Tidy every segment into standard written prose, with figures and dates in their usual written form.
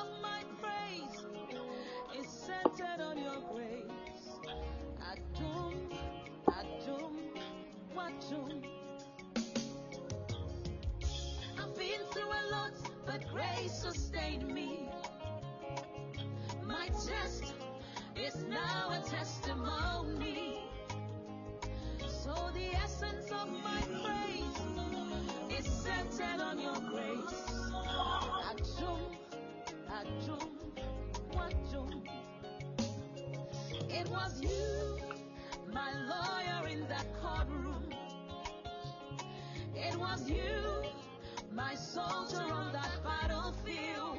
of my praise is centered on your grace. Adum, Wadum. I've been through a lot, but grace sustained me. My test is now a testimony. So the essence of my praise is centered on your grace. It was you, my lawyer in that courtroom. It was you, my soldier on that battlefield.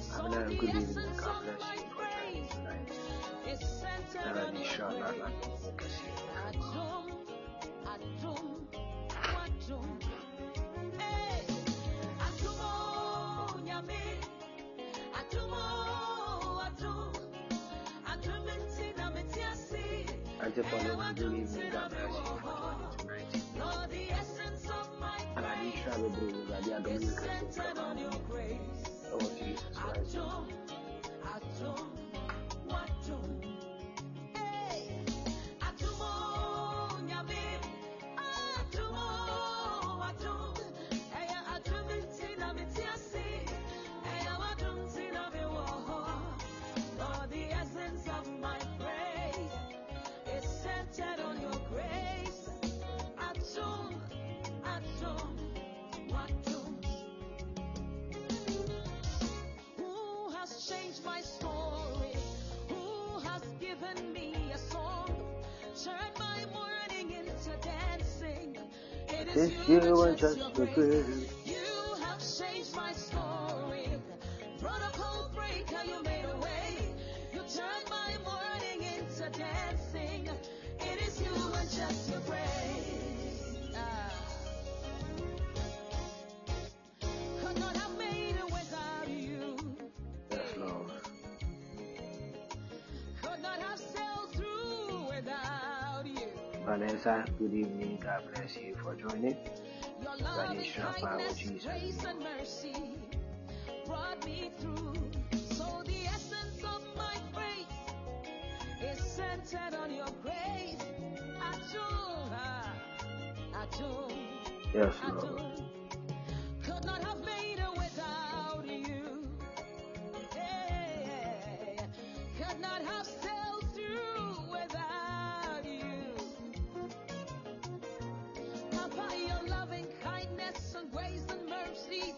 So the essence of my praise is centered on your grace. I just want to believe in God tonight. And I need to believe that they are going to come. Oh, Jesus Christ. If you were just the grace, you have changed my story. Protocol breaker, you made a way. You turned my mourning into dancing. It is you and just the grace. Could not have made it without you. Yes, Lord. Could not have sailed through without you. Vanessa, good evening. God bless you for joining. Your love and kindness, grace and mercy brought me through. So the essence of my praise is centered on your grace. Yes, Lord. Could not have made it without you. Yeah. Could not have sailed through without you. Papa, your loving kindness and grace and mercy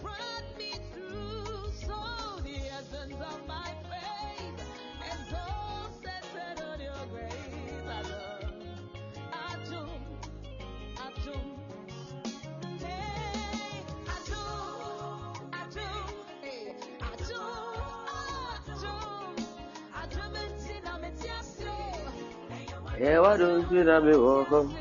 brought me through. So the essence of my faith is all centered on your grace. I love. Yeah, why don't you let me walk home?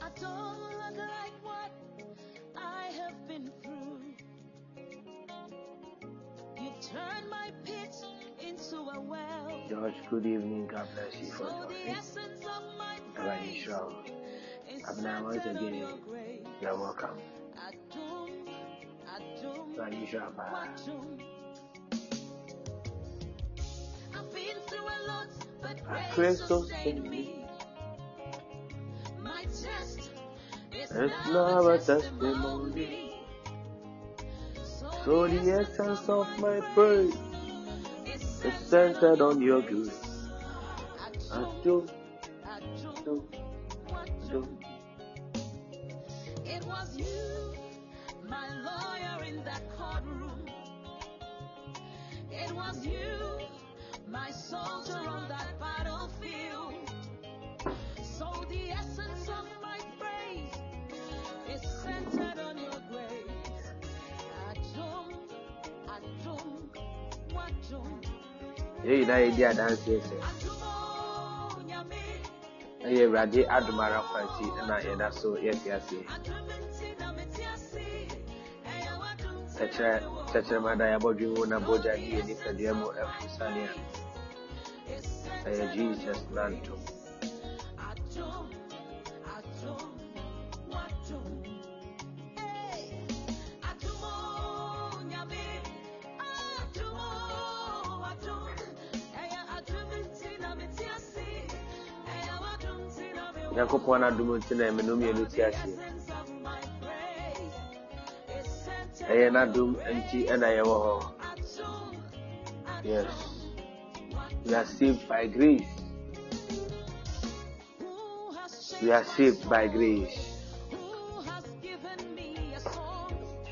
I don't look like what I have been through. You've turned my pit into a well. George, good evening. God bless you for joining. The essence of my praise is centered on your grace. You're welcome. 在地上吧。Crystal singing. It's not a testimony. So the essence of my praise is centered on your grace. I do. It was you, my lawyer in that courtroom. It was you, my soldier on that battlefield. So the essence of my praise is centered on your grace. Yes, we are saved by grace. We are saved by grace.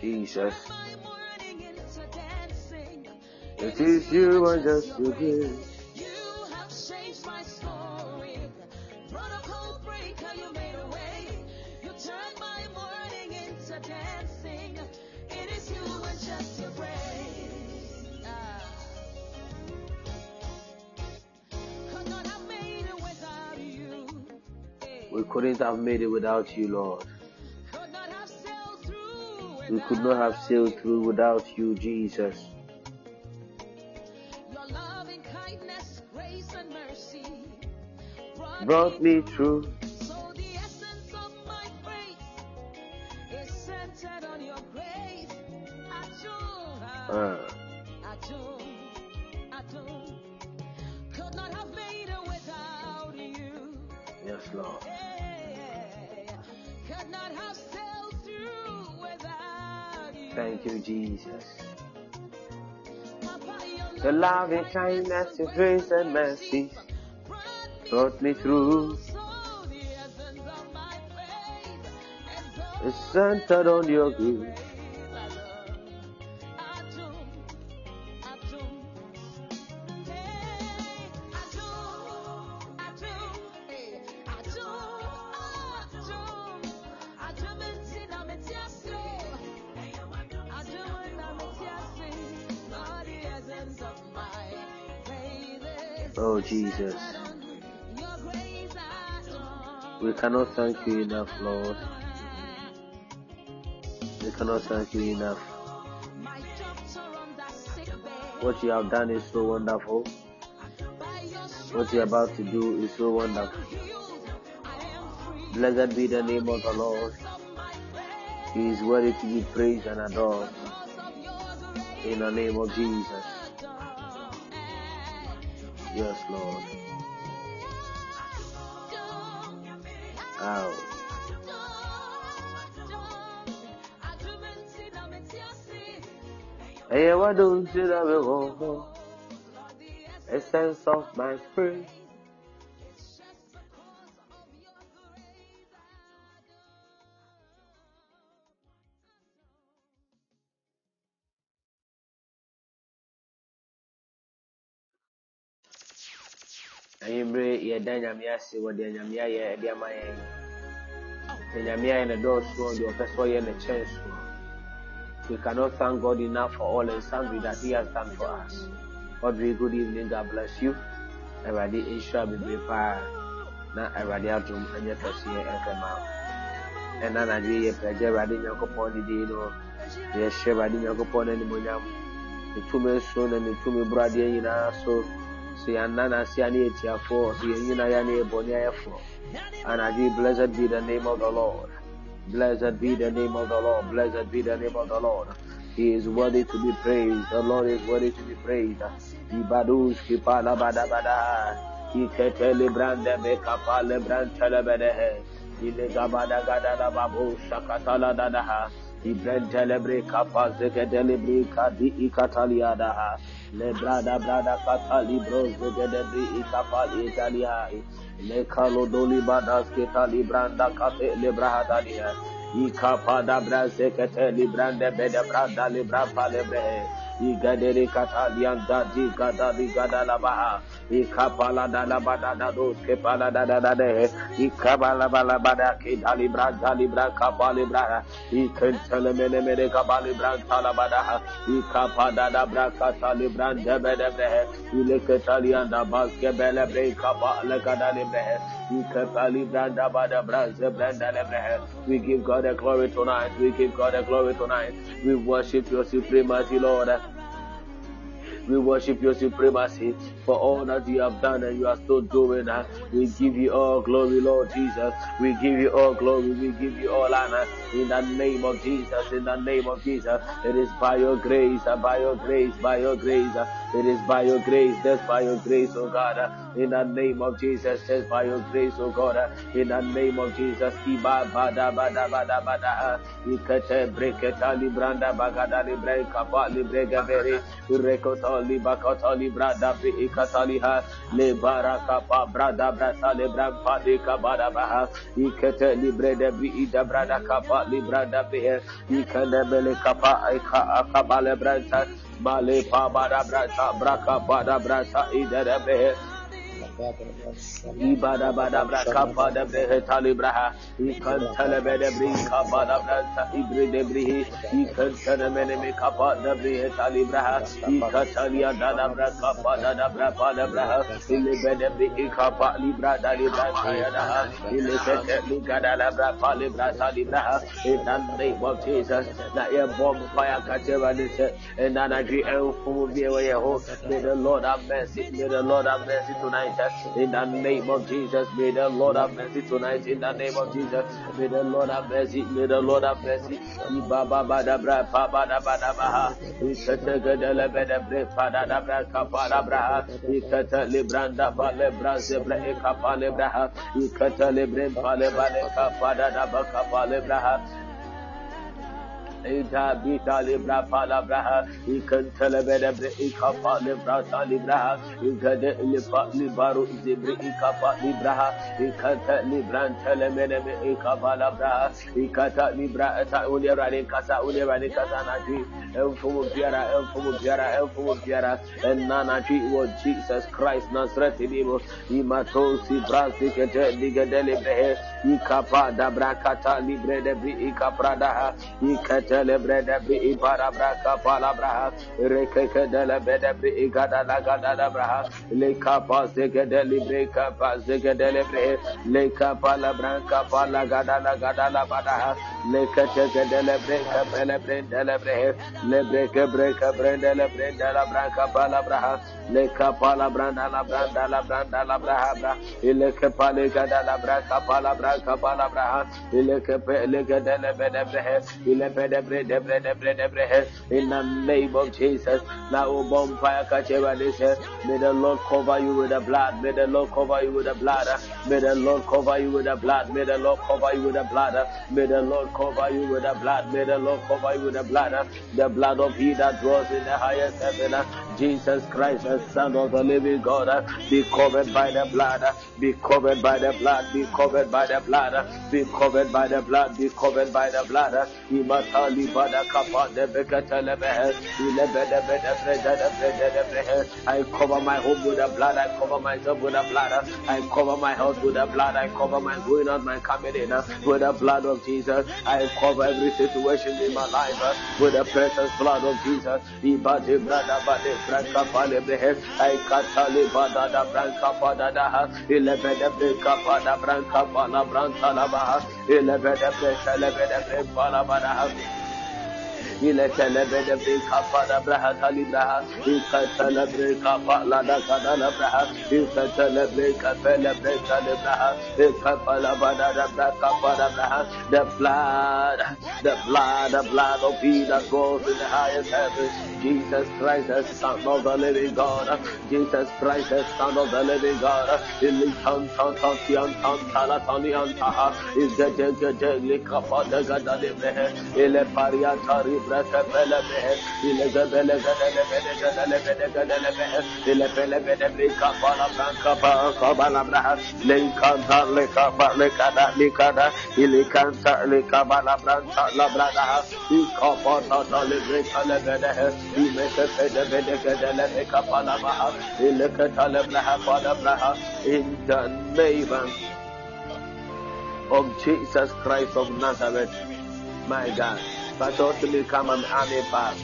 Jesus, it is you and just your grace. Couldn't have made it without you, Lord. We could not have sailed through without you, Jesus. Your love and kindness, grace and mercy brought me through. So the essence of my praise is centered on your grace. I do. Could not have made it without you. Yes, Lord. Thank you, Jesus. The love and kindness, your grace and mercy brought me through. It's centered on your grace. Oh Jesus, we cannot thank you enough, Lord. We cannot thank you enough. What you have done is so wonderful. What you're about to do is so wonderful. Blessed be the name of the Lord. He is worthy to be praised and adored. In the name of Jesus. Yes, Lord. Ow. Hey, why don't you know a sense of my spirit? We cannot thank God enough for all and sundry that He has done for us. God be good evening, God bless you. Everybody, it shall be prepared. Now, everybody, I do, and yet I see it and come out. And then I do, if I get ready, I'll go upon the day, no, yes, she ready, I'll go upon any money. The 2 minutes soon and the 2 minutes brother, you know, so. See, and Nana, see, I need your force. You know, I need Bonia for. And I do, blessed be the name of the Lord. Blessed be the name of the Lord. Blessed be the name of the Lord. He is worthy to be praised. The Lord is worthy to be praised. Ibaduski palabadabada. Iketele brande bekapa le brantele bedehe. Ilegabada gadala babu shakatala dadaha. Ibrantele brekapa zeketele brekadi ikatalia daha. Le brada brada katali bros zegedebri ikapali italiai. Le kalodoli badas ketali branda kate le brahadalia. Ikapada brase keteli brande bede brada le brapa le brehe. Igadere katalian dadi gadadi gadala baha. Ikapala dala badada dos kepala dadada de. Ikabala bala bada ketali brada le braka bali braha. Ikentele mele mele kabali branta la badaha. Ikapada da braka tali brande bede brehe. Ile ketalian da baske bele brehe kabala gadale brehe. Ikapali branda bada brase branda le brehe. We give God the glory tonight. We give God the glory tonight. We worship your supremacy, Lord. We worship your supremacy for all that you have done and you are still doing. We give you all glory, Lord Jesus. We give you all glory. We give you all honor in the name of Jesus. In the name of Jesus, it is by your grace, by your grace, by your grace. It is by your grace, that's by your grace, oh God. In the name of Jesus, just by your grace, oh God. In the name of Jesus, Iba Bada Bada Bada Bada. Ikete Breketa Libranda Bagada Libre Kapa Libre Gaveri. Rekota Libakota Librada Ikataliha. Lebara Kapa Brada Brasa Lebran Padika Bada Baha. Ikete Libre Debri Ida Brada Kapa Librada Behe. Ikanebele Kapa Ika Akaba Lebranta. Male Pabada Brasa Braka Bada Brasa Ida Behe. Ibada bada braka bada brehetali braha. Ikantele bede brika bada branta ibre debrihi. Ikantele mene mekapa da brehetali braha. Ikatalia dada braka bada da brapa da braha. Ile bede brika pa libra da libra sayadaha. Ile sete luka da la brapa libra sa libraha. In the name of Jesus, that your bomb fire kateva listen. And then I agree and full be away your home. May the Lord have mercy. May the Lord have mercy tonight. In the name of Jesus, may the Lord have mercy tonight. In the name of Jesus, may the Lord have mercy. May the Lord have mercy. Ibaba badabra, babada badabaha. Ikatega delebede bre, padada bre, kapala braha. Ikata libranda bale braze bre, kapale braha. Ikata libre bale bale kapada daba kapale braha. Ita bita libra pala braha. Ikantele bede bre ikapa libra sa libraha. Ikade lipa libaru zibri ikapa libraha. Ikata libran tele mene me ikapa labraha. Ikata libra ata ulera nikasa naji. Elfumu biara. And nanaji was Jesus Christ Nazareti libo. Imatosi brasi kete ligade librehe. Ikapa dabra kata libre debri ikapradaha. Ikata Celebredebri Ibarabra Palabraha, Rekeke delebedebri Gadalagadalabraha, Leka Pazegadelibreka Pazegadelebre, Leka Palabranca Palagadagadalabadaha, Leka Tegedelebreka Pelebre Delebre, Lebreke Breka Brendelebre Delabranca Palabraha, Leka Palabranda Labranda Labranda Labrahabra, Ileke Palegadalabranca Palabranca Palabraha, Ileke Pelegadelebedebre, Ilepede. In the name of Jesus, now bonfire catcheva this. May the Lord cover you with the blood. May the Lord cover you with the blood. May the Lord cover you with the blood. May the Lord cover you with the blood. May the Lord cover you with the blood. May the Lord cover you with the blood. The blood of He that dwells in the highest heaven, Jesus Christ, the Son of the Living God, be covered by the blood. Be covered by the blood. Be covered by the blood. Be covered by the blood. Be covered by the blood. He must have. I cover my home with the blood. I cover myself with the blood. I cover my house with the blood. I cover my going out, my coming in with the blood of Jesus. I cover every situation in my life with the precious blood of Jesus. I The blood of He that goes in the highest heaven. Jesus Christ, the Son of the Living God. Jesus Christ, the Son of the Living God. In the name of Jesus Christ of Nazareth, my God. But also may come and have a bath.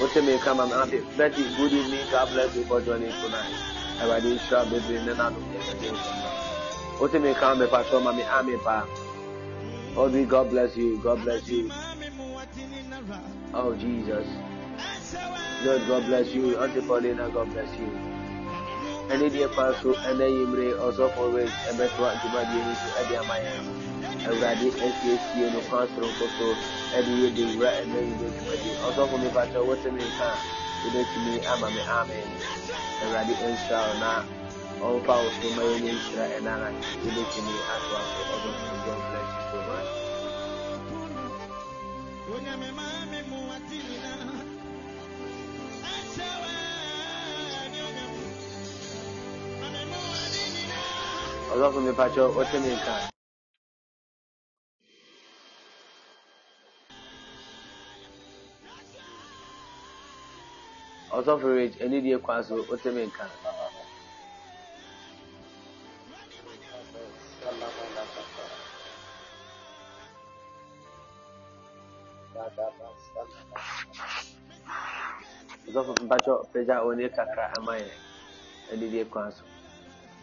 Also may come and have it. That is good evening. God bless you for joining tonight. I will be sure to be in the name of also may come and have a bath. Oh, God bless you. God bless you. Oh, Jesus. Lord, God bless you. Auntie Paulina, God bless you. Any dear pastor, and then you may also always a better one to my unit to Eddie Amaya. And Raddy SAC and the pastor of Koto, Eddie, the Red, and then you go to Eddie. Also, for me, Pastor, what's the main time? You go to me, Amami Amen. And Raddy and Shauna, all powers to my unit, and Anna, you go to me as well. Also, God bless you so much. Along with the patrol, what's the name? Also for age, any dear council, what's the name? Also for patrol, Peja One Kakra Amaya, any dear council. If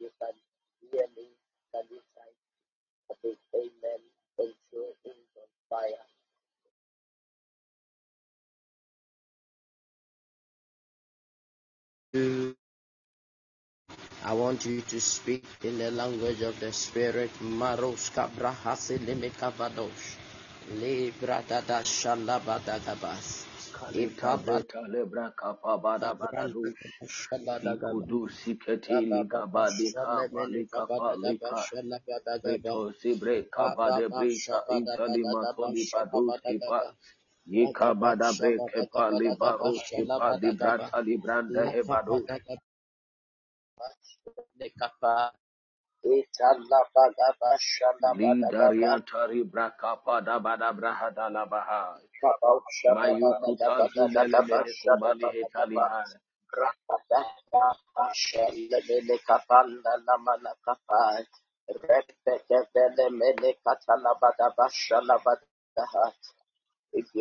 you can hear me, can you type a big amen and throw things on fire? I want you to speak in the language of the Spirit. Maroska brahasi limikavadosh. Libra dada shalabadagabas. If you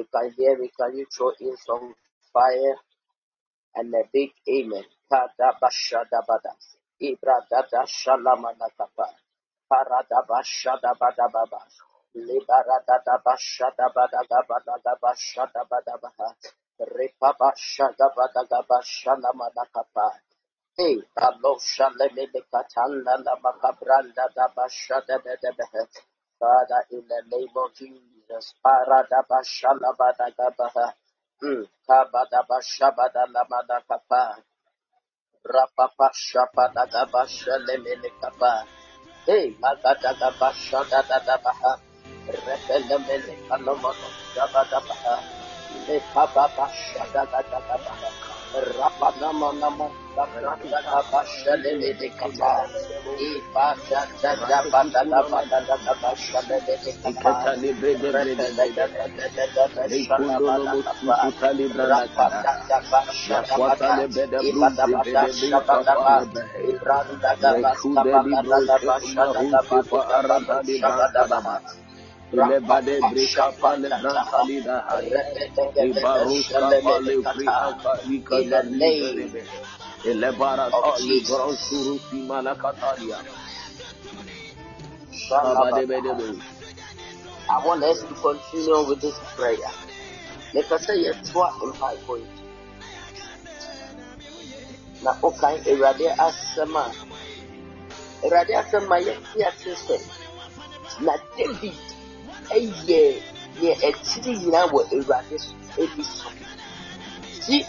can hear me, can you throw in some fire and a big amen? Ibradada shalamanakapa paradabashadabadababa libaradadabashadabadabadabashadabaha ripabashadabadabashalamanakapa ebaloshalemekatalanamakabrandadabashadabadabaha. Father, in the name of Jesus, paradabashalabadagabaha kabadabashadalamanakapa Rapapa Shapa Dadabasha Lemenikaba. Hey, Magadabasha Dadabaha. Repelemenikanomono Dabadabaha. Lepabasha Dadadabaha. Rabba Lebade brika pale bransalida I want us to continue with this prayer. Let us say yes to our high point. Now, okay, Eradia Asama. Eradia Asama, yes, now, David. A city now will erect this. See,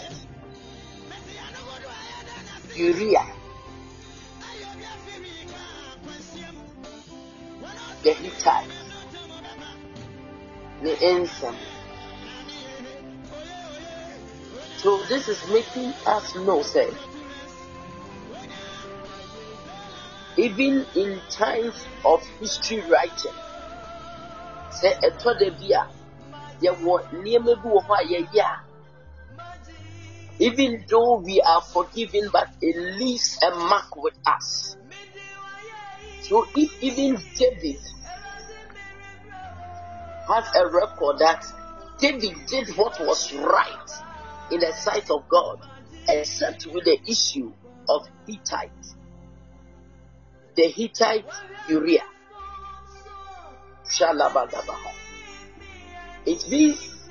Uriah, the Hittite, the Ensign. So, this is making us know, say, even in times of history writing. Say a todavia, there were near me who even though we are forgiven, but it leaves a mark with us. So if even David has a record that David did what was right in the sight of God, except with the issue of Hittite, the Hittite Uriah. It means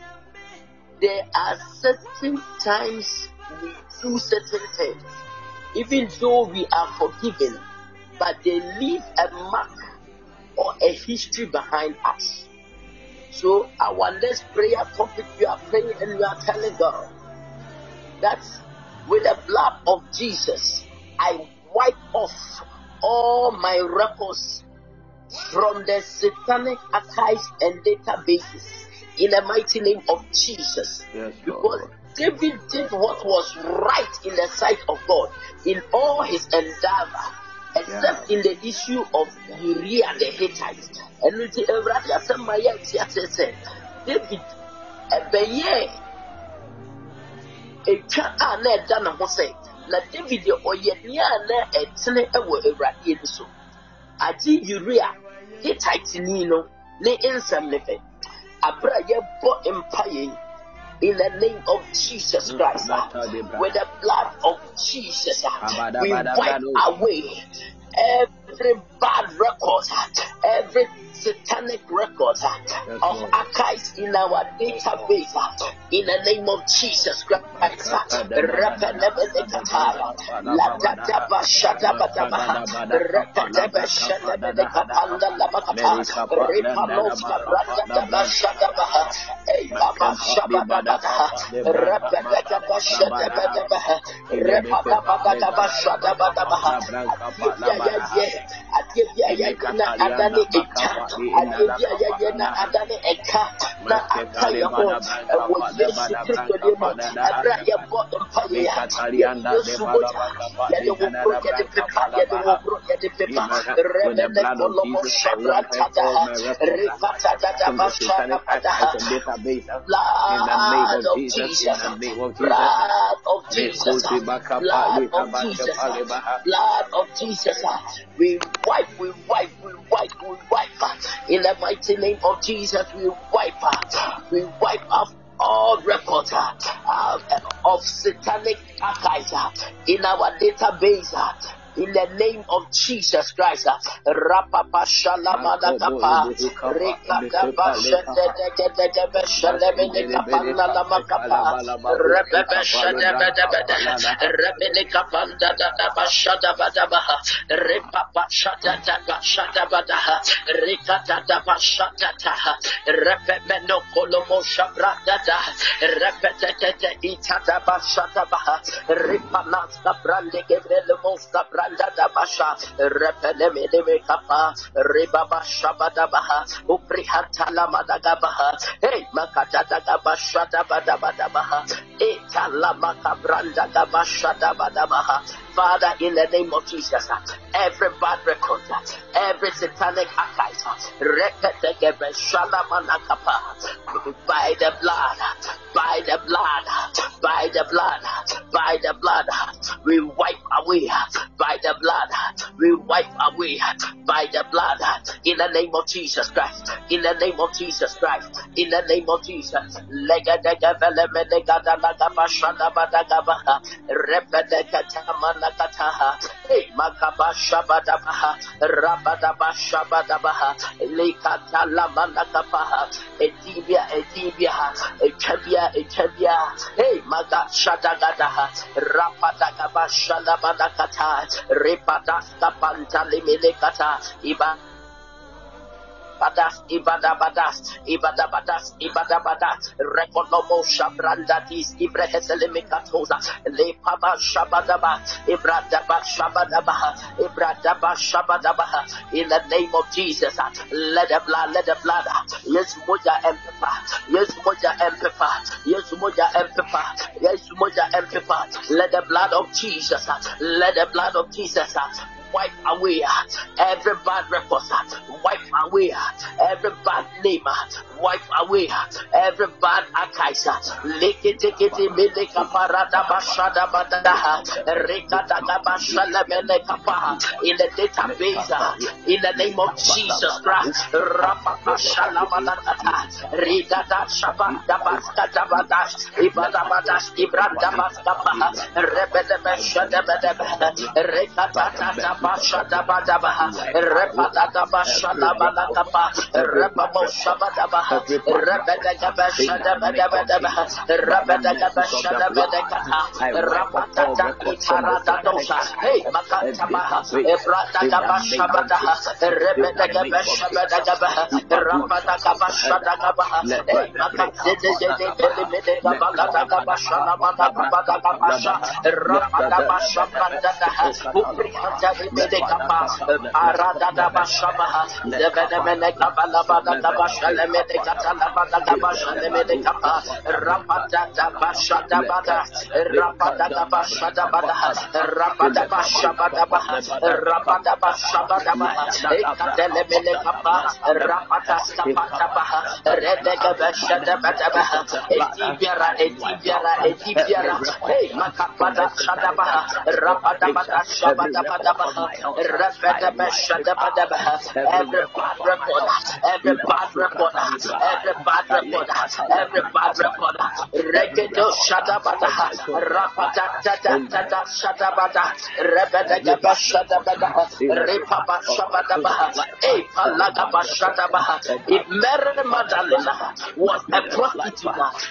there are certain times we do certain things, even though we are forgiven, but they leave a mark or a history behind us. So our next prayer topic, we are praying and we are telling God that with the blood of Jesus, I wipe off all my records from the satanic archives and databases in the mighty name of Jesus. Yes, because David did what was right in the sight of God in all his endeavor, except in the issue of Uriah the Hittite. And with the Evrata Samaya said, David, a Chana Dana Hossein, La David the Oyaniana, a Tene Ewa Evratiso. Aji Uriah, Hittite Nino, ne insam nefe. Abraya bo empire in the name of Jesus Christ. With the blood of Jesus, we wipe away every bad record, every satanic record of archives in our database in the name of Jesus Christ. We wipe in the mighty name of Jesus, we wipe out all records of satanic archives in our database in the name of Jesus Christ. Father, in the name of Jesus, every bad record, every satanic archive, by the blood, we wipe away, by the blood, we wipe away, by the blood, in the name of Jesus Christ, in the name of Jesus Christ, in the name of Jesus. Hey, Maga Shadagadaha, Rapadagaba Shadabadakata, Repadasta Pantaliminekata, Iba. Ibadabadas, Reconomo Shabranda is Ibraheselemikatosa, Lepaba Shabadaba, Ibradaba Shabadabaha, in the name of Jesus, let the blood, yes, Moja Emperor, let the blood of Jesus, wipe away every bad record, wipe away every bad name, wipe away every bad archive. In the database, in the name of Jesus Christ, Mary Magdalene was a prostitute,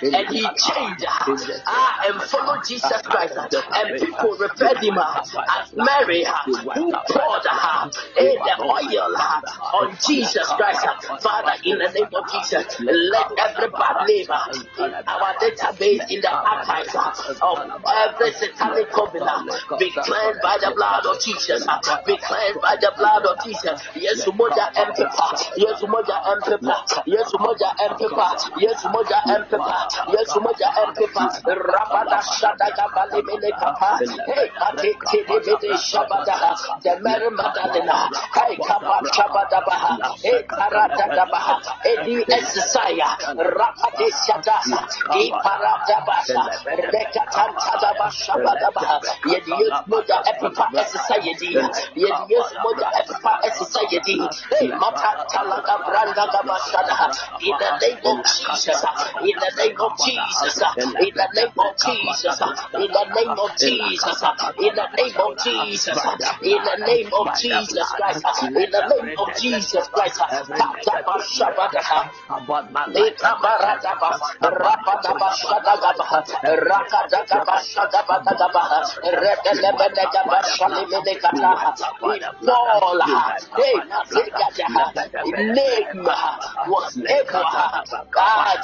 and he changed and followed Jesus Christ, and people referred him as Mary, who poured in the oil on Jesus Christ. Father, in the name of Jesus, let every bad name in our database, in the archives of every satanic covenant, be cleansed by the blood of Jesus. Be cleansed by the blood of Jesus. Yes, Moja and Pepper. Rabada Shadaga Baliminekapa. Hey, Matiti Shabadaha. The Mary Magdalena. Hey, Kapa Shabadabaha. Hey, Karadadabaha. Edi Esaya. Rapade Shadasa. E Paradabasa. Rekatan Tadaba Shabadabaha. Yet use Moja Epipa Society. Hey, Mata Talaga Branda Gabashadaha. In the name of Jesus, in the name of Jesus, in the name of Jesus, in the name of Jesus, in the name of Jesus, in the name of Jesus Christ, in the name of Jesus Christ. about my life.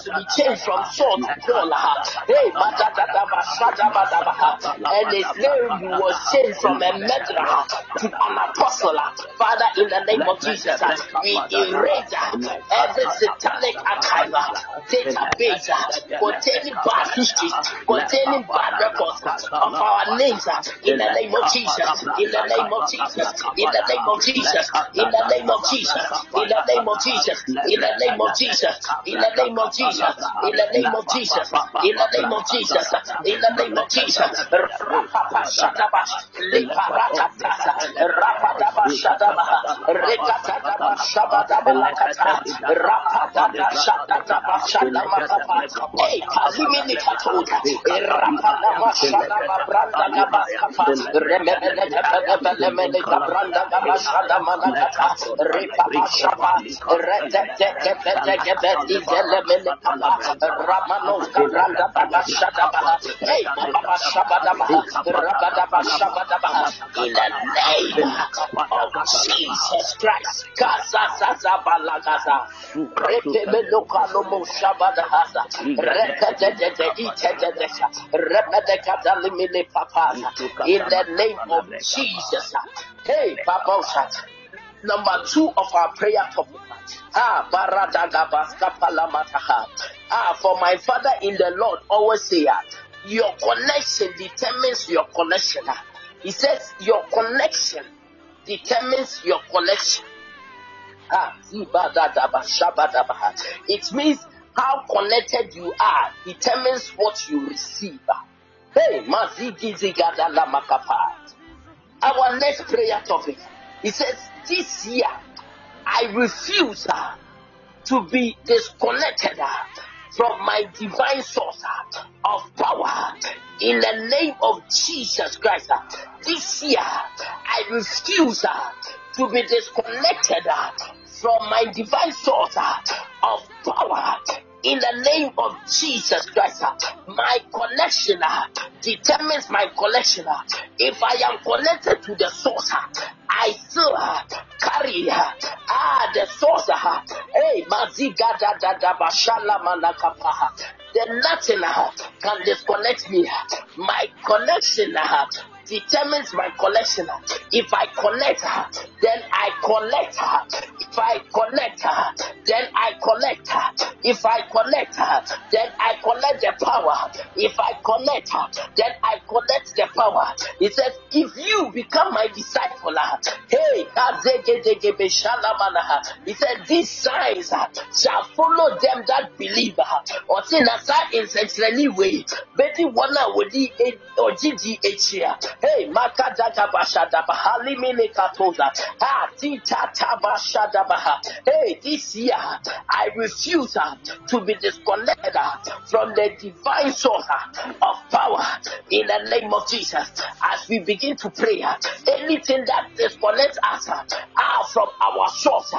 To be changed from salt to gold. And his name was changed from a murderer to an apostle. Father, in the name of Jesus, we erase every satanic archive, database, containing bad histories, containing bad records of our names, in the name of Jesus, in the name of Jesus, in the name of Jesus, in the name of Jesus, in the name of Jesus, in the name of Jesus, in the name of Jesus, in the name of Jesus, in the name of Jesus, in the name of Jesus, in the name of Jesus Christ, in the name of Jesus. Hey, Papa, number 2 of our prayer topic. For my father in the Lord always say, your connection determines your connection. He says, your connection determines your connection. It means how connected you are determines what you receive. Hey, our next prayer topic. He says, this year, I refuse to be disconnected from my divine source of power. In the name of Jesus Christ, this year, I refuse to be disconnected from my divine source of power. In the name of Jesus Christ, my connection determines my collection. If I am connected to the source, I still carry the source. Hey, Maziga da Bashala Manakapa. Then nothing can disconnect me. My connection determines my collection. If I connect her, then I collect her. If I connect her, then I collect her. If I connect her, then I collect the power. If I connect her, then I collect the power. It says, if you become my disciple, hey, it says, these signs shall follow them that believe. Or say, Nasa is extremely way. Betty Wana would be or GGH. Hey, Makadaka Bashadabaha, Liminekatoza, Tita Tabashadabaha. Hey, this year I refuse to be disconnected from the divine source of power in the name of Jesus. As we begin to pray, anything that disconnects us from our source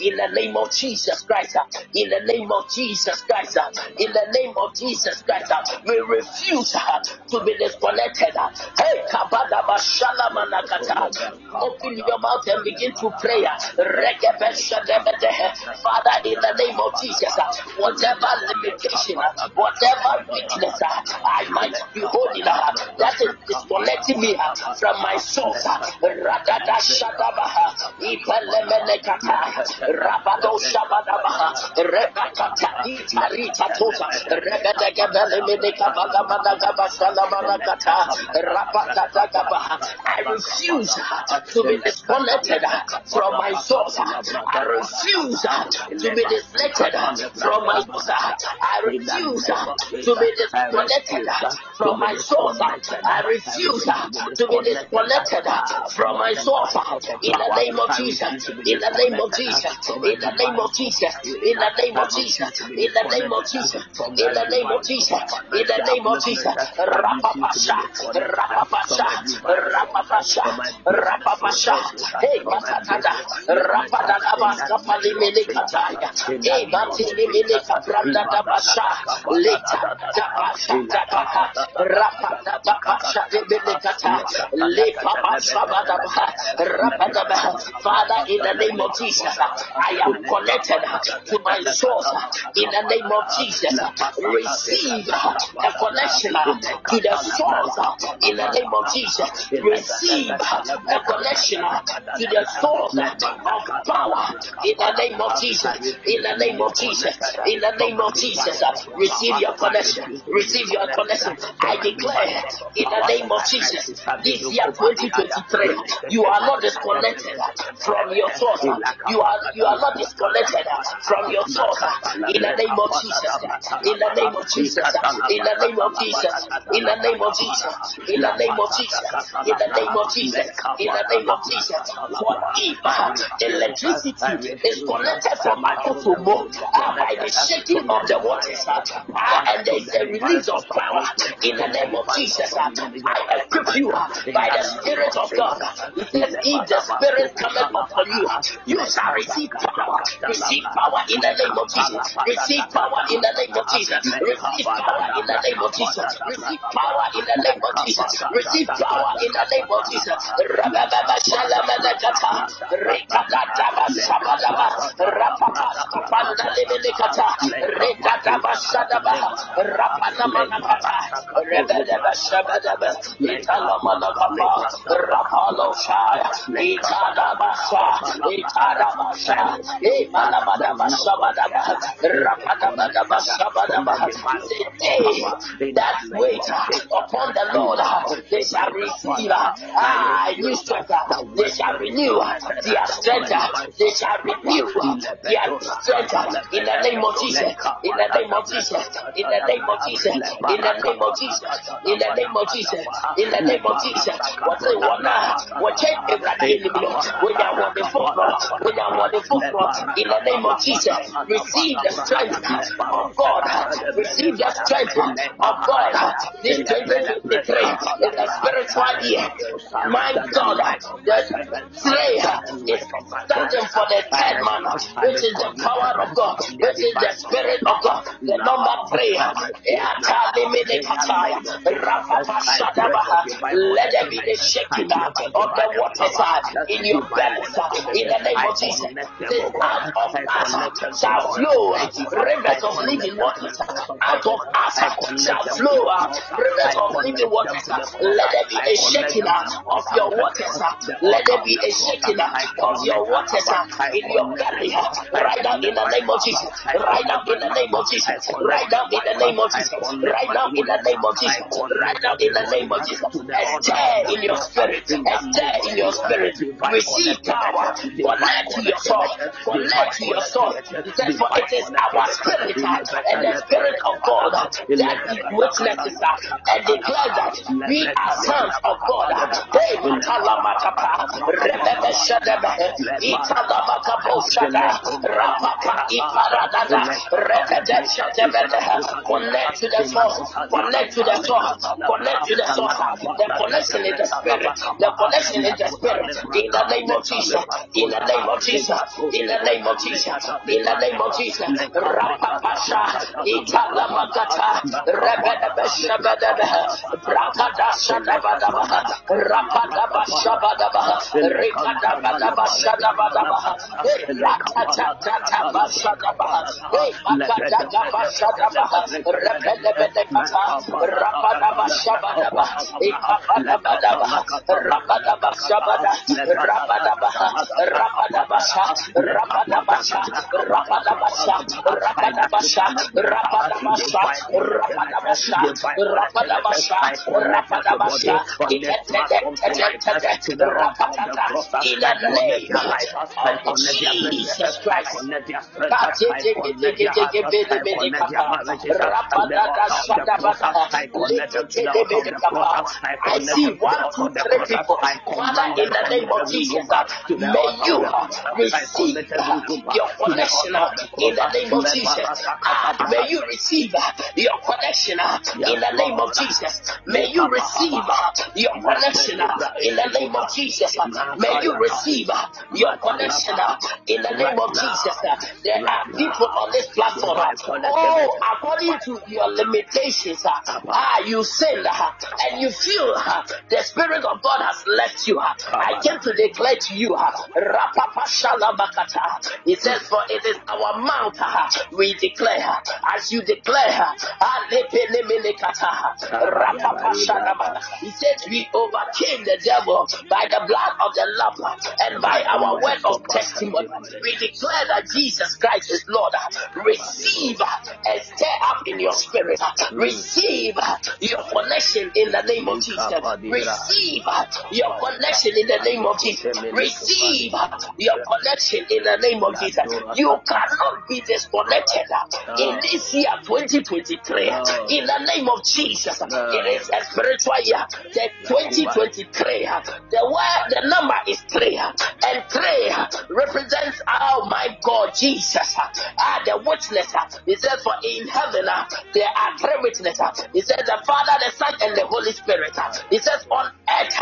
in the name of Jesus Christ, in the name of Jesus Christ, in the name of Jesus Christ, we refuse to be disconnected. Hey, open your mouth and begin to pray. Father, in the name of Jesus, whatever limitation, whatever weakness I might be holding, that is disconnecting me from my source. I refuse to be disconnected from my source. I refuse to be disconnected from my source. I I refuse to be disconnected from my source. I refuse to be disconnected from my source. In the name of Jesus, in the name of Jesus, in the name of Jesus, in the name of Jesus, in the name of Jesus, in the name of Jesus, in the name of Jesus. Rapapasha, rapapasha, rapapasha, rapapasha. Hey, Matada, Rapadabasca Palimenicataya, hey, Matiminica Pradabasha, Lita, Tapasha, Tapaka, Rapadabasha, Dibinicata, Lepapasha, Rapadabasha. Father, in the name of Jesus, I am connected to my source. In the name of Jesus, receive a connection to the source. In the name of Jesus, receive a connection to the source of power. In the name of Jesus, in the name of Jesus, in the name of Jesus, receive your connection. Receive your connection. I declare in the name of Jesus, this year 2023, you are not disconnected from your source. You are not disconnected from your source. In the name of Jesus, in the name of Jesus, in the name of Jesus, in the name of Jesus, in the name of Jesus, in the name of Jesus, in the name of Jesus. For if electricity is connected from my auto mode, by the shaking of the waters, and there is a release of power. In the name of Jesus, I equip you by the Spirit of God. If the Spirit cometh upon you, you shall receive power. Receive power in the name of Jesus. Receive power in the name of Jesus. Receive power in the name of Jesus. Receive power in the name of Jesus. Receive power in the name of Jesus. Rababashalamedakata, Rekadabashabadaba, Rapapascapandalimedikata, Rekadabashadaba, Rapanamanakata, Rebedabashabadaba, Italamanakapa, Rapaloshaya, Itadabasha, Itadabasha, Imanabadabashabadaba. That wait upon the Lord, they shall receive a new strength, they shall renew their strength, they shall renew their strength in the name of Jesus, in the name of Jesus, in the name of Jesus, in the name of Jesus, in the name of Jesus, in the name of Jesus. What they want now, what they want now, when they want the full front, when they want the full front, in the name of Jesus, receive the strength of God, receive the strength of God. This 2023 is a spiritual year. My God, the prayer is starting for the third man, which is the power of God, which is the Spirit of God. The number prayer, let there be the shaking of the water side in your belly. In the name of Jesus, this out of us shall flow rivers of living water. Out of us shall flow rivers of living water. Let there be a shaking of your waters. Let there be a shaking of your waters in your belly. Right now in the name of Jesus. Right now in the name of Jesus. Right now in the name of Jesus. Right now in the name of Jesus. Right now in the name of Jesus. And stay in your spirit. And stay in your spirit. Receive power. Connect to your soul. Connect to your soul. Therefore it is our spirit and the Spirit of God that witnesses us and declares that we are sons of God. Hey, Talamakapa, Rebebe Shadebe, Italamakapo Shada, Rapapa Iparadada, Rebebe Shadebe, connect to the source, connect to the source, connect to the source. The connection in the Spirit, the connection in the Spirit, in the name of Jesus, in the name of Jesus, in the name of Jesus, in the name of Jesus. Rapapasha, Italamakata, Rebebe Shabadaba, Brakada Shadabadaba, Rapadaba Shabadaba, Rikadabadaba Shadabadaba, Rakataba Shadaba, Rakataba Shadaba, Rebedebedekata, Rapadaba Shabadaba, Ikabadabadaba, Rapadaba Shabada, Rapadaba, Rapadabasha, Rapadabasha, Rapadabasha. Rapadabasha, Rapadabasha, Rapadabasha, Rapadabasha, Rapadabasha, in the name of Jesus Christ. I see 1, 2, 3 people. Father, in the name of Jesus, may you receive your connection in the name of Jesus. May you receive your connection in the name of Jesus. May you receive your connection in the name of Jesus. May you receive your connection in the name of Jesus. There are people on this platform. Oh, according to your limitations, you sin and you feel the Spirit of God has left you. I came to declare to you, He says, for it is our mouth we declare. As you declare, He says, we overcame the devil by the blood of the Lamb and by our word of testimony. We declare that Jesus Christ is Lord. Receive and stir up in your spirit. Receive your connection in the name of Jesus. Receive your connection in the name of Jesus. Receive your connection in the name of Jesus. You cannot be disconnected in this year 2023. In the name of Jesus, it is a spiritual year. The 2023, the word, the number is 3, and 3 represents, oh my God, Jesus, the witness. He says, for in heaven there are 3 witnesses. He says, the Father, the Son, and the Holy Spirit. He says, on earth,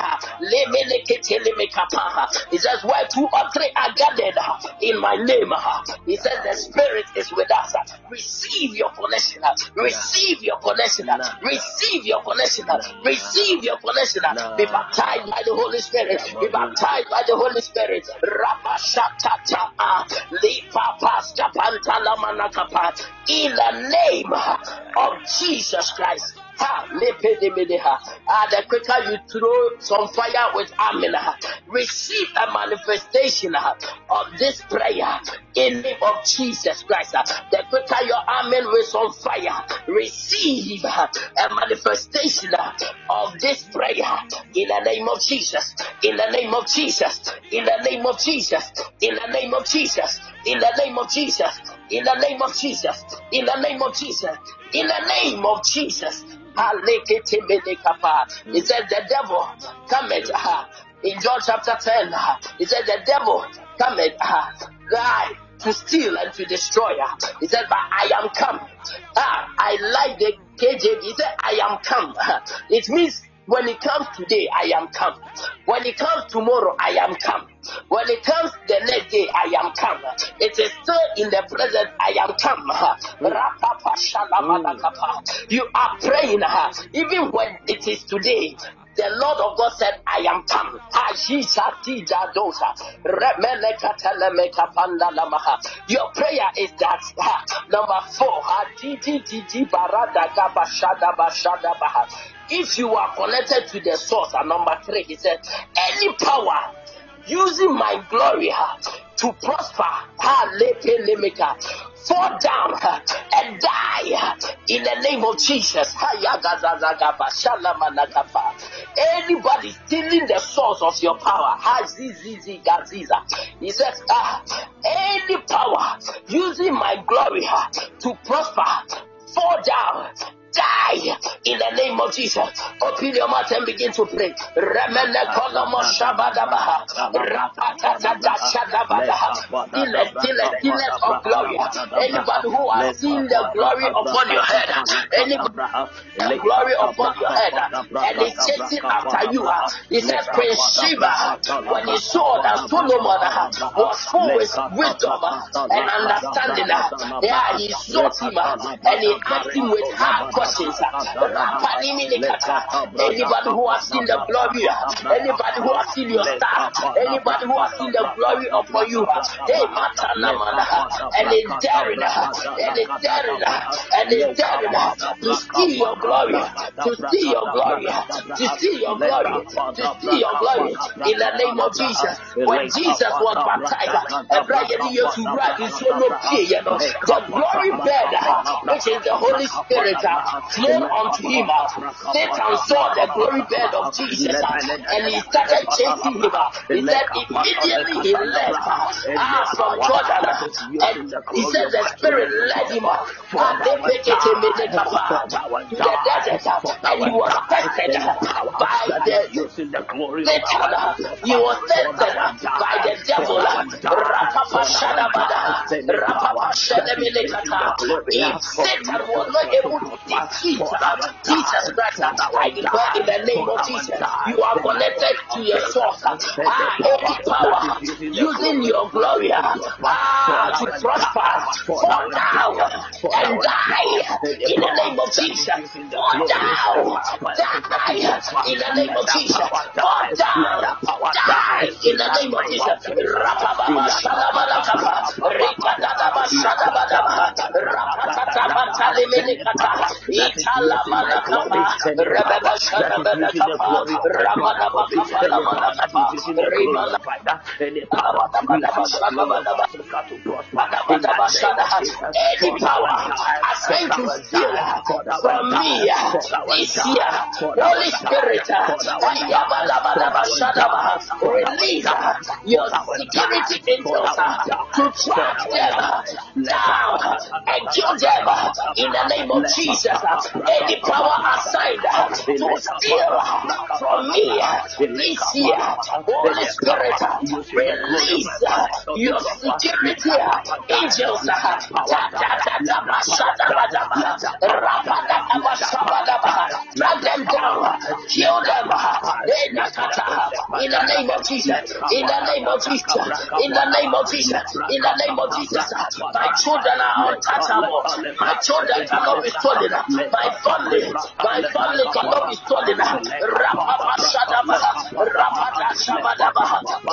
he says, where 2 or 3 are gathered in my name. He says, the Spirit is with us. Receive your connection. Receive your connection. Receive your connection. Receive your connection. Be baptized by the Holy Spirit. Be baptized by the Holy Spirit. In the name of Jesus Christ. The quicker you throw some fire with Amina, receive a manifestation of this prayer in the name of Jesus Christ. The quicker your amen with some fire, receive a manifestation of this prayer in the name of Jesus. In the name of Jesus. In the name of Jesus. In the name of Jesus. In the name of Jesus. In the name of Jesus. In the name of Jesus. In the name of Jesus. He said, the devil cometh. In John chapter 10, he said, the devil cometh to steal and to destroy. He said, but I am come. I like the KJV. He said, I am come. It means when it comes today, I am come. When it comes tomorrow, I am come. When it comes the next day, I am come. It is still in the present, I am come. You are praying, even when it is today. The Lord of God said, I am come. Your prayer is that. Number 4. If you are connected to the source, and number 3, he said, any power using my glory to prosper, fall down and die in the name of Jesus. Anybody stealing the source of your power, he says, any power using my glory to prosper, fall down, die in the name of Jesus. Open your mouth and begin to pray. Dealers of glory. Anybody who has seen the glory upon your head, the glory upon your head, and is chasing after you. He says, Prince Sheba, when he saw that Solomon was full with wisdom and understanding, he sought him and he asked him with heart. Anybody who has seen the glory, anybody who has seen your star, anybody who has seen the glory upon you, and is daring, to see your glory, in the name of Jesus. When Jesus was baptized, the glory bed, which is the Holy Spirit, flown unto him. Satan saw the glory bed of Jesus and he started chasing him. He said immediately he left from Jordan, and he said the Spirit led him up and they make it a minute to the desert, and he was tested by the devil. If Satan was not able to defeat Jesus Christ, I declare in the name of Jesus, you are connected to your source. Any power using your glory to prosper, fall down and die in the name of Jesus. Fall down, die in the name of Jesus. Fall down, die in the name of Jesus. Power is going to steal from me this year. Holy Spirit, release your security angels to track them down and kill them in the name of Jesus. Any power assigned to steal from me this year, Holy Spirit, release your security angels. Drag them down, kill them in the name of Jesus, in the name of Jesus, in the name of Jesus, in the name of Jesus. My children are untouchable, my children cannot be stolen, my family cannot be stolen.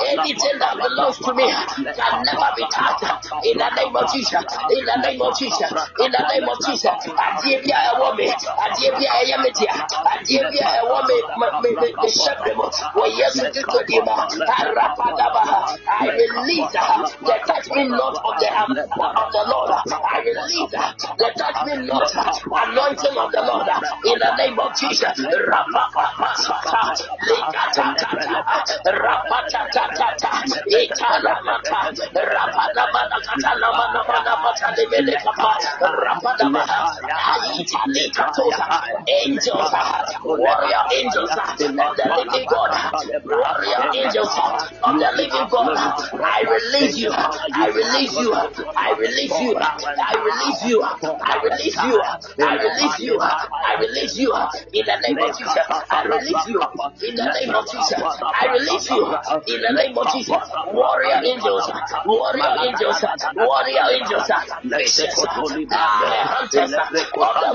Anything that belongs to me can never be touched in the name of Jesus, in the name of Jesus. In the name of Jesus, I release the touching note of the Lord. I release the touching note, anointing of the Lord. In the name of Jesus, angels, warrior angels of the living God, warrior angels of the living God, I release you, I release you, I release you, I release you, I release you, I release you, I release you, in the name of Jesus, I release you, in the name of Jesus, I release you, in the name of Jesus, warrior angels, warrior angels, warrior angels, hunters of the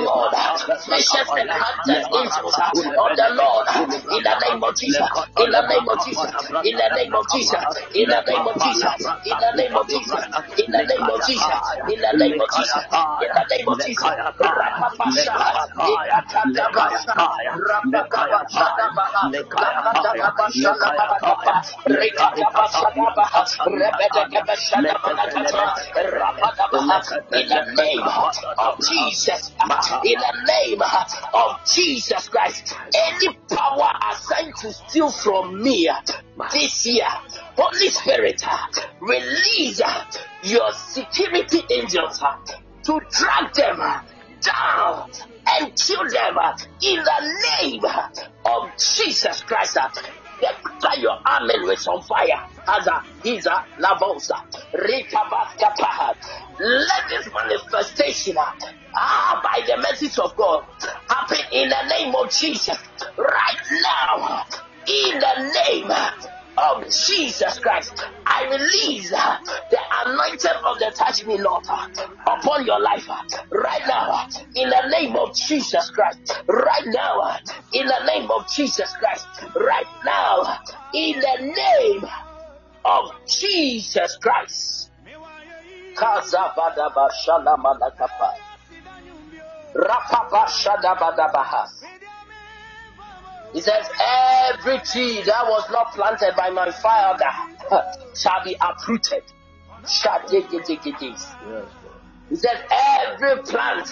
Lord, fishes and hunters, angels of the Lord, in the name of Jesus, in the name of Jesus, in the name of Jesus, in the name of Jesus, in the name of Jesus, in the name of Jesus, in the name of Jesus, in the name of Jesus, in the name of Jesus, in the name of Jesus Christ, any power assigned to steal from me this year, Holy Spirit, release your security angels to drag them down and kill them in the name of Jesus Christ. Declare your amen with some fire. Haza, Hiza, Lavosa, Rikabaskapa. Let this manifestation by the message of God happen in the name of Jesus right now. In the name of Jesus Christ, I release the anointing of the touch me Lord upon your life right now in the name of Jesus Christ, right now in the name of Jesus Christ, right now in the name of Jesus Christ. He says, every tree that was not planted by my Father shall be uprooted. He says, every plant,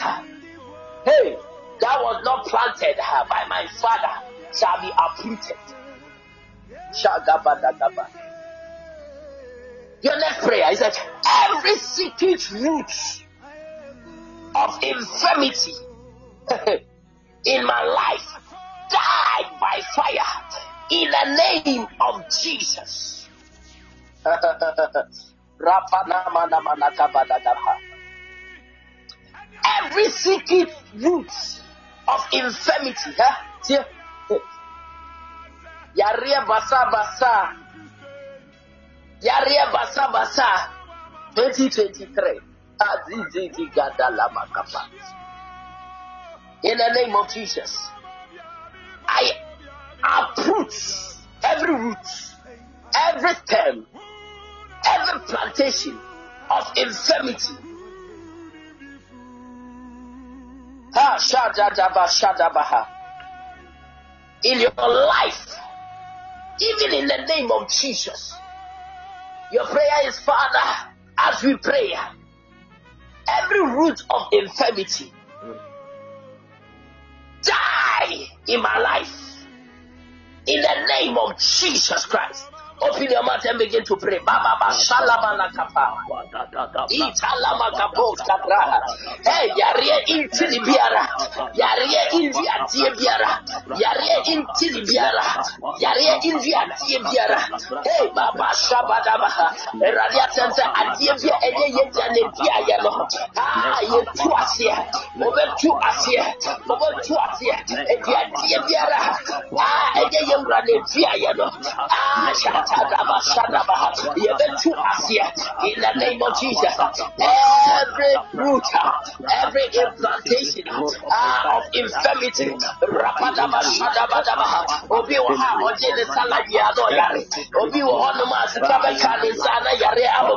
hey, that was not planted by my Father shall be uprooted. Your next prayer is that every secret root of infirmity in my life died by fire in the name of Jesus. Every secret root of infirmity, Yaria Basa 2023. In the name of Jesus, I uproot every root, every stem, every plantation of infirmity. In your life, even in the name of Jesus, your prayer is, Father, as we pray, every root of infirmity die in my life. In the name of Jesus Christ. Open your mouth and begin to pray. In the name of Jesus, every root, every implantation of infirmity, every root of infirmity,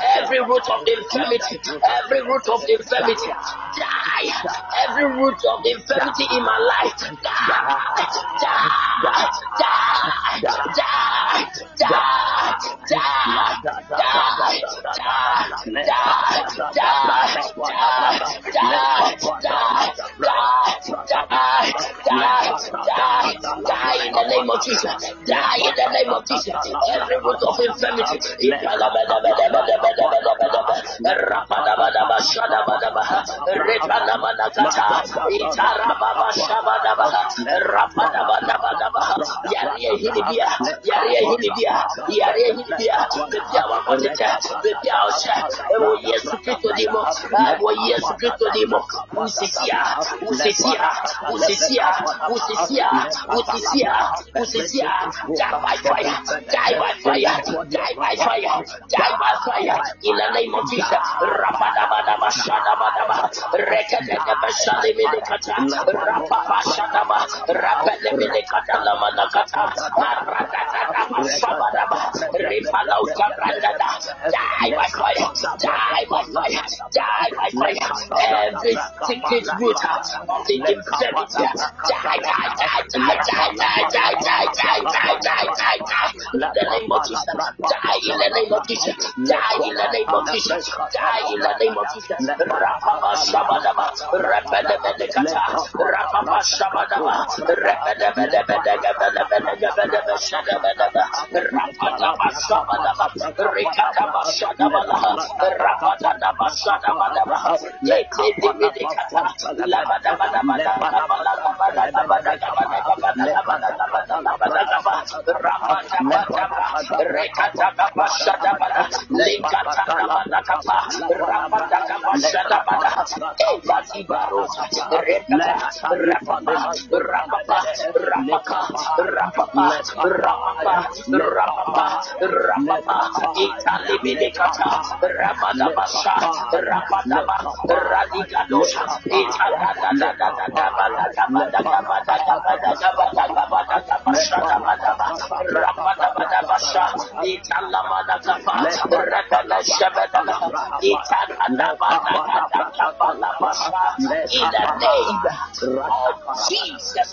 every root of infirmity, every root of infirmity in my life, die in the name of Jesus, die in the name of Jesus, every root of infirmity, die by fire, in the name of Jesus. Die by fire, every secret root of the infirmity, die, in the name of Jesus, die in the name of Jesus, die in the name of Jesus, die in the name of Jesus. In the name of Jesus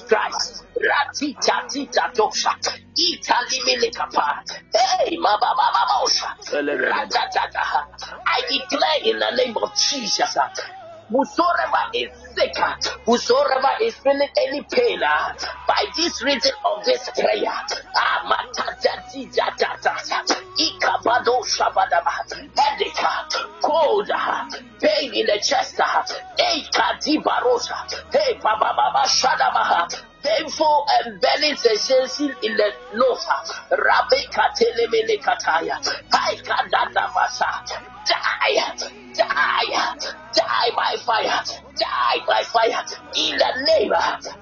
Christ. Ratita tita tosha. Hey, mama, mama, mama. I declare in the name of Jesus. Whosoever is sick, whosoever is feeling any pain, by this reason of this prayer, headache, cold, pain in the chest, hey, painful and belly sensation in the nose, die by fire, die by fire, in the name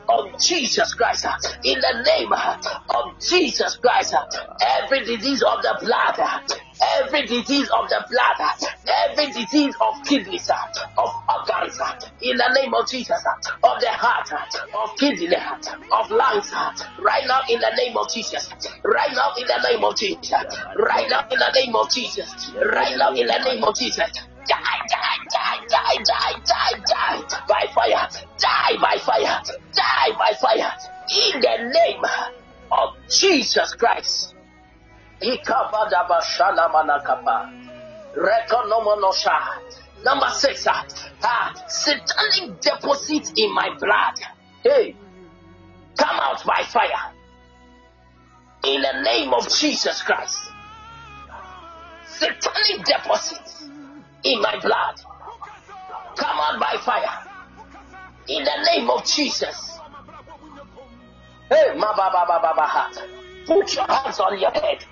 of Jesus Christ, in the name of Jesus Christ. Every disease of the bladder, every disease of the bladder, every disease of kidneys, of organs, in the name of Jesus, of the heart, of kidney, of lungs, right now in the name of Jesus, right now in the name of Jesus, right now in the name of Jesus, right now in the name of Jesus. Die, die, die, die, die, die, die by fire, die by fire, die by fire, in the name of Jesus Christ. Number 6, satanic deposit in my blood, hey, come out by fire, in the name of Jesus Christ. Satanic deposit in my blood, come out by fire, in the name of Jesus. Hey, put your hands on your head.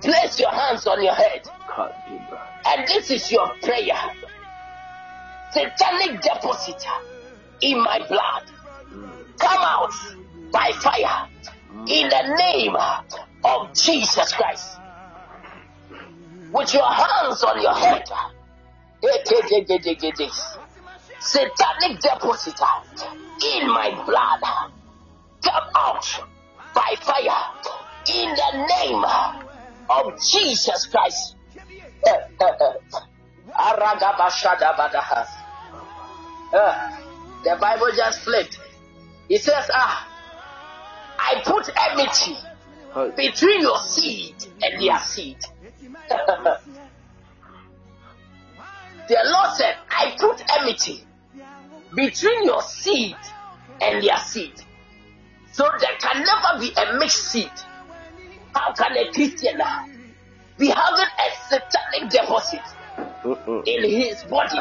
Place your hands on your head. And this is your prayer. Satanic deposit in my blood, come out by fire, in the name of Jesus Christ. With your hands on your head, satanic deposit in my blood, come out by fire, in the name of Jesus Christ. The Bible just flipped. It says, I put enmity between your seed and their seed. The Lord said, I put enmity between your seed and their seed. So there can never be a mixed seed. How can a Christian be having a satanic deposit in his body?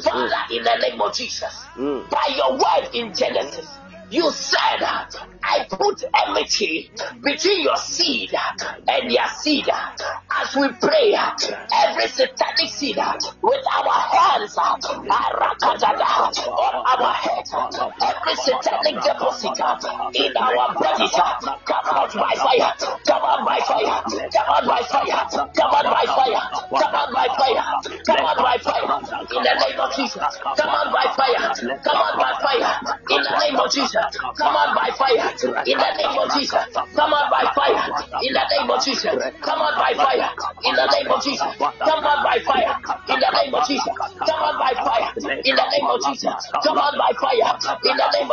Father, in the name of Jesus, by your word in Genesis, you said, I put enmity between your seed and their seed. As we pray, every satanic seed with our hands on our head, every satanic deposit in our bodies, come out by fire, come out by fire, come out by fire, come out by fire, come out by fire, come out by fire, in the name of Jesus, come out by fire, come out by fire, in the name of Jesus. Come on by fire, in the name of Jesus. Come on by fire, in the name of Jesus. Come on by fire, in the name of Jesus. Come on by fire, in the name of Jesus. Come on by fire, in the name of Jesus. Come on by fire, in the name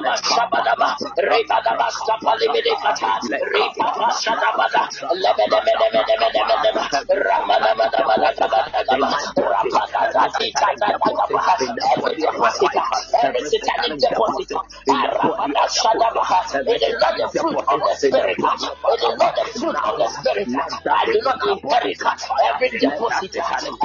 of Jesus. Rita da basta paliminicata, Rita Pashada Bada, every deposit, every satanic deposit, it is not the fruit of the Spirit, it is not the fruit of the Spirit, I do not inherit every deposit, satanic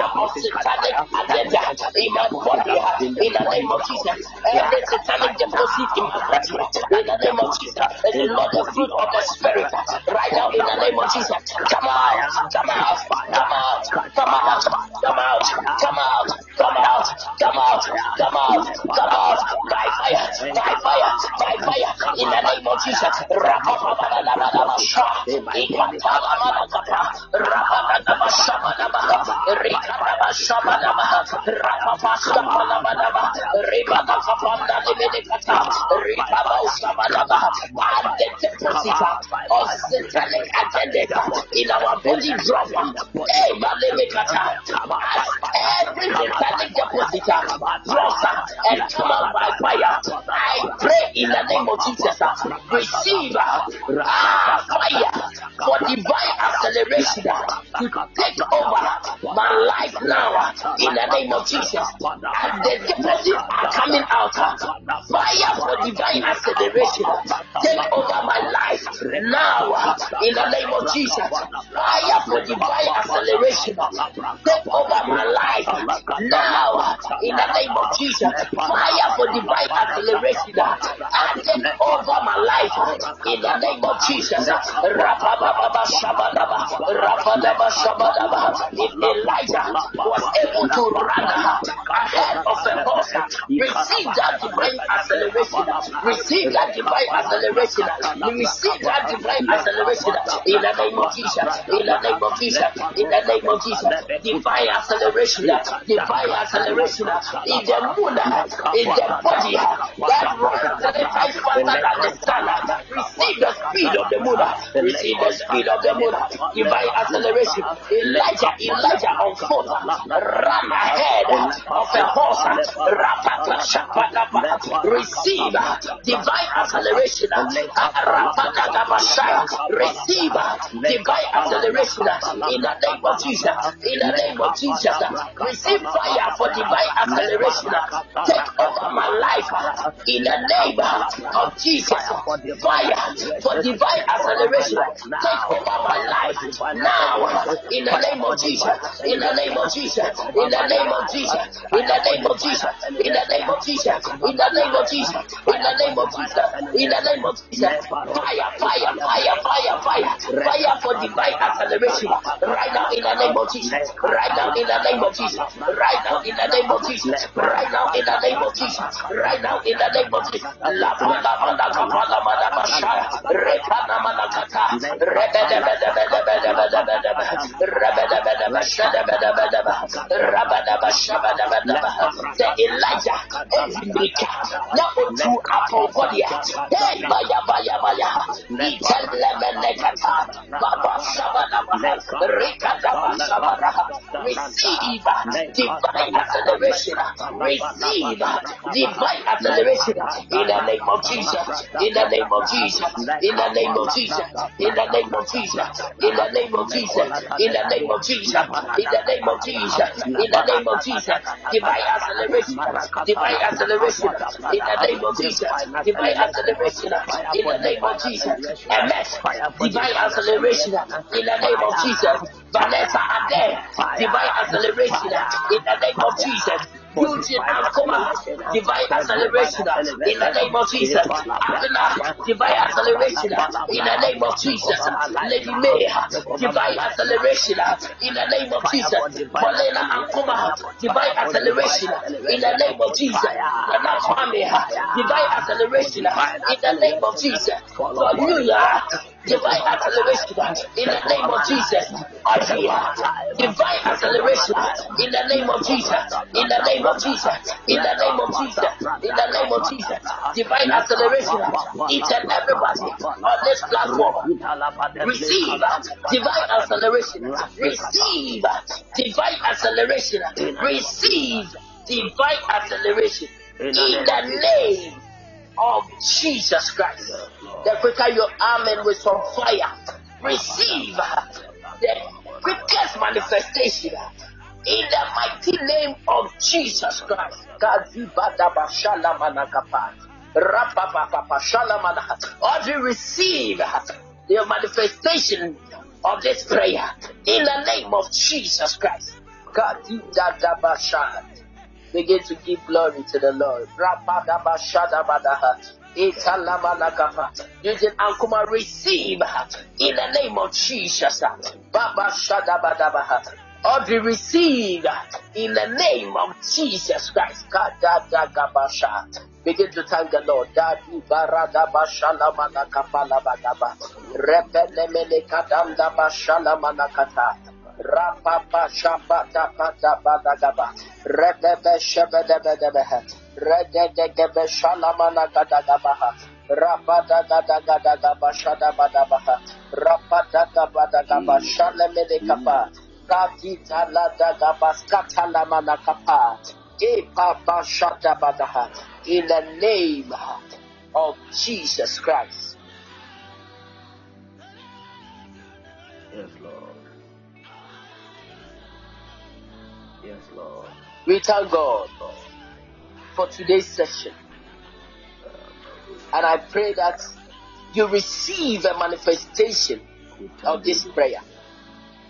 agenda in my body, in the name of Jesus, every satanic deposit in my body, in the name of Jesus, it is not the fruit of the Spirit. Right now, in the name of Jesus, come out, come out, come out, come out, come out, come out, come out, come out, come out, come out, by fire, by fire, by fire in the name of Jesus. The deposit of satanic agenda in our body drop. Every satanic deposit drops and come out by fire. I pray in the name of Jesus, receive fire for divine acceleration to take over my life now in the name of Jesus. And the deposits are coming out. Fire for divine acceleration, take over my life now in the name of Jesus. Fire for divine acceleration, take over my life now in the name of Jesus. Fire for divine acceleration, and take over my life in the name of Jesus. If Elijah was able to run ahead of a horse, receive that divine acceleration, receive that divine acceleration, receive that divine acceleration in the name of Jesus, in the name of Jesus, in the name of Jesus. Divine acceleration, divine acceleration in the moon, in the body that runs 35 faster than the sun. Receive the speed of the moon, receive the speed of the moon, divine acceleration. Elijah on foot ran ahead of a horse. Receive divine acceleration. Receive divine acceleration in the name of Jesus. In the name of Jesus, receive fire for divine acceleration. Take over my life in the name of Jesus. Fire for divine acceleration. Take over my life now in the name of Jesus. In the name of Jesus. In the name of Jesus. In the name of Jesus. In the name of Jesus. In the name of Jesus. In the name of Jesus. In the name of Jesus. Fire, fire, fire, fire, fire. Fire for divine acceleration. Right now in the name of Jesus. Right now in the name of Jesus. Right now in the name of Jesus. Right now in the name of Jesus. Right now in the name of Jesus. La panda panda kapala manda bashara. Rekana manda kata. Rebede bede bede bede bede bede bede. Rebede bede bede bede bede bede. Rabada bashaba bede bede. The Elijah, Ezekiel, Naotu Apogodia, Hey Maya Maya Maya, Nitel Lemenekata, Baba Shabana, Rikata Shabana, receive divine acceleration, receive divine acceleration in the name of Jesus, in the name of Jesus, in the name of Jesus, in the name of Jesus, in the name of Jesus, in the name of Jesus, in the name of Jesus, in the name of Jesus, divine acceleration. Divine acceleration in the name of Jesus. Divine acceleration in the name of Jesus. MS, divine acceleration in the name of Jesus. Vanessa Ade, divine acceleration in the name of Jesus. Beauty and command, divine acceleration in the name of Jesus. Abena, divine acceleration in the name of Jesus. Lady May, divine acceleration in the name of Jesus. Polena and command, divine acceleration in the name of Jesus. Nana Kwame, divine acceleration in the name of Jesus. For you, divine acceleration in the name of Jesus. Divine acceleration in the name of Jesus. In the name of Jesus. In the name of Jesus. In the name of Jesus. Divine acceleration. Each and everybody on this platform, receive divine acceleration. Receive divine acceleration. Receive divine acceleration in the name of Jesus Christ. The quicker your amen with some fire, receive the quickest manifestation in the mighty name of Jesus Christ. Audrey, receive the manifestation of this prayer in the name of Jesus Christ. Begin to give glory to the Lord. Using Ankuma, receive in the name of Jesus. Baba Shadabadabaha. Audrey, receive in the name of Jesus Christ. Begin to thank the Lord. In the name of Jesus Christ. Yes, Lord. Yes, Lord. We thank God for today's session. And I pray that you receive a manifestation of this prayer.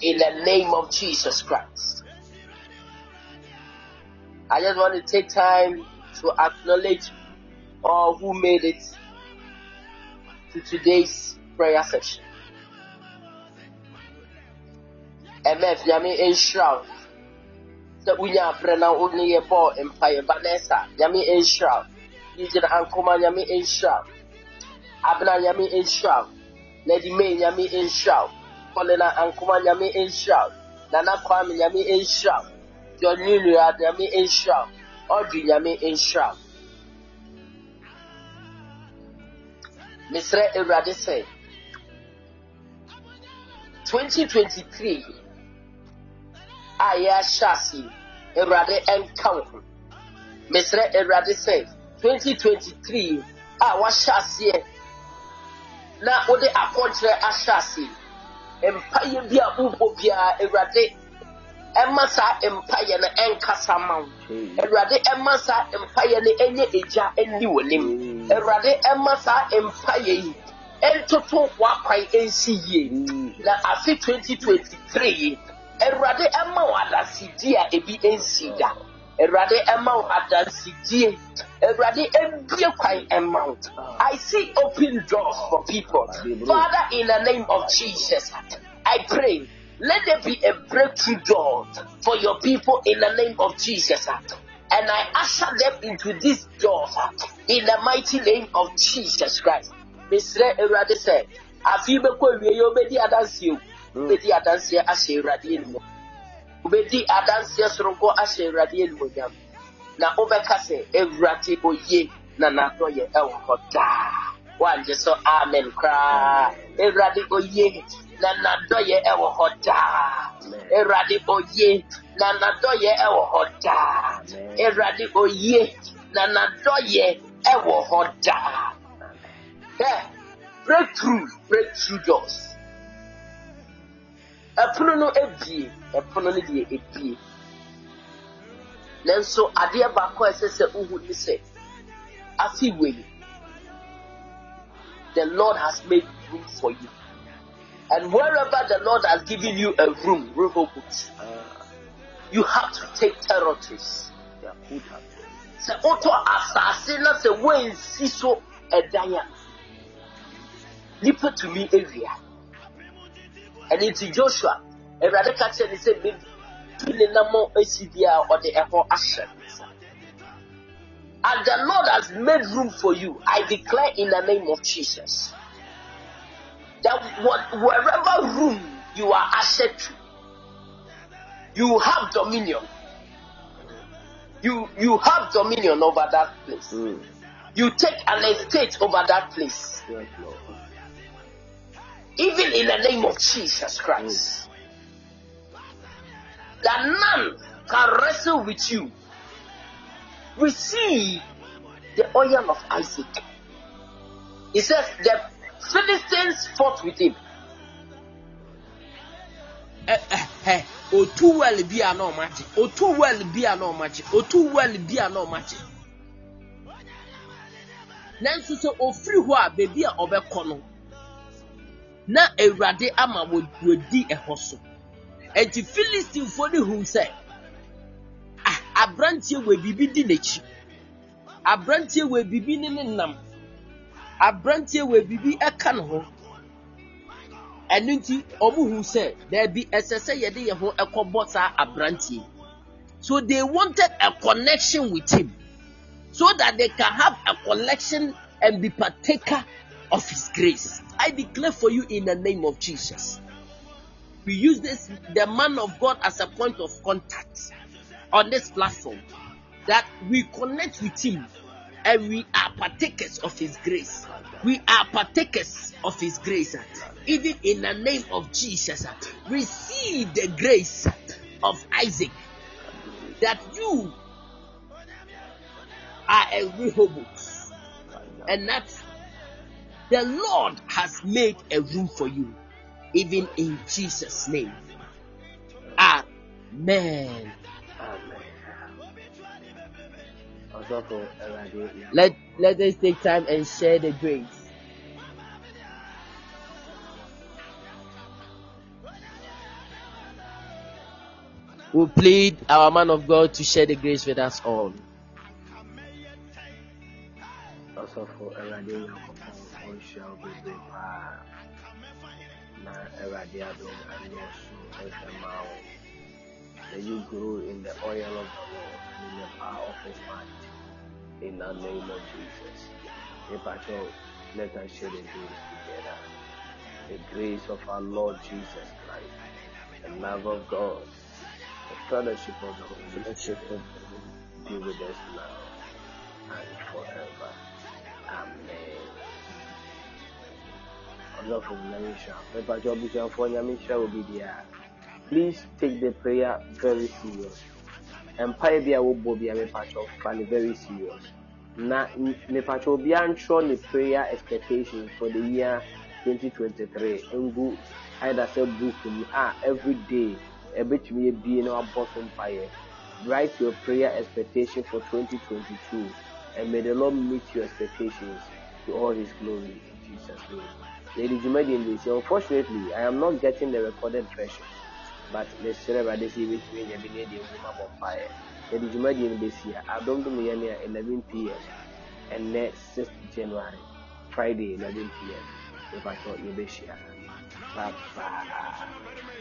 In the name of Jesus Christ. I just want to take time to acknowledge all who made it to today's prayer session. MF Yami Enshroud. The Uya Brenna only a ball empire Vanessa Yami Enshroud. Eugene Ankoma Yami Enshroud. Abna Yami Enshroud. Lady May Yami Enshroud. Colina Ankoma Yami Enshroud. Nana Kwame Yami Enshroud. Your new Yami Enshroud. Audrey Yami Enshroud. Mr. Erade said 2023 Aya Shasi Erade Encounter. Mr. Erade said 2023 Awa Shasi Na Ode Akontre Ashasi Empire Bia Ubo Bia Erade Emasa Empire na Enkasama Erade Emasa Empire na Enye Eja Enni Wolim Erade Emasa Empire Entoto Wapai NCA na Asi 2023 Erade Emma Wadasidia Ebi NCA Erade Emma Wadasidia Erade Embi Kwai Emma. I see open doors for people. Father, in the name of Jesus, I pray. Let there be a breakthrough door for your people in the name of Jesus. And I usher them into this door in the mighty name of Jesus Christ. Mr. Erade said, Nana doye ewo hoda. Eradi oye. Nana doye ewo hoda. Eradi oye. Nana doye ewo hoda. Breakthrough doors. A puno no ebi. Lenso adia bako esese uhu nise. Asiwe. The Lord has made room for you. And wherever the Lord has given you a room, Rehoboth, you have to take territories. Se oto asasina se wen siso edanya. Lipa to me area. And into Joshua, and Radakachan he said, "Baby, do the namo ecdia or the echo ashen." And the Lord has made room for you. I declare in the name of Jesus. That wherever room you are ushered to, you have dominion. You have dominion over that place. You take an estate over that place. Yes, Lord. Even in the name of Jesus Christ. That none can wrestle with you. Receive the oil of Isaac. It says the Philistines fought with him. O too well be a no match. Nancy so o free who are baby obe kono. Na Erade ama would di a hoso. And the Philistine for the whom say, a branch here will be dinach. A branch here will be binning nam. Abrantie we bibi eka no ho enu nti omuhu se there be esese ye de ye ho ekobota abrantie. So they wanted a connection with him, so that they can have a collection and be partaker of his grace. I declare for you in the name of Jesus. We use this, the man of God, as a point of contact on this platform, that we connect with him and we are partakers of his grace. We are partakers of his grace. Even in the name of Jesus, receive the grace of Isaac, that you are a Rehoboth, and that the Lord has made a room for you, even in Jesus' name. Amen. Amen. Let us take time and share the grace. We'll plead our man of God to share the grace with us all. Also for Eradia, we shall be the power. Now Eradia don't and your soul is the mouth. May you grow in the oil of the Lord and in the power of His might. In the name of Jesus. If I tell, let us share the grace together. The grace of our Lord Jesus Christ, the love of God, the fellowship of the Holy Spirit, be with us now and forever. Amen. Please take the prayer very serious. Empire be a wobbly and patcho fan very serious. Na me patcho be unsure the prayer expectation for the year 2023. Ngu either say book me every day. A bit me be no bottom fire. Write your prayer expectation for 2022, and may the Lord meet your expectations to all His glory in Jesus' name. Ladies and gentlemen, unfortunately, I am not getting the recorded version, but let's celebrate this evening with me. Every day, the woman of fire. Ladies and gentlemen, this year I don't do me near 11 p.m. and next 6th January, Friday 11 p.m. If I thought you be here, bye bye.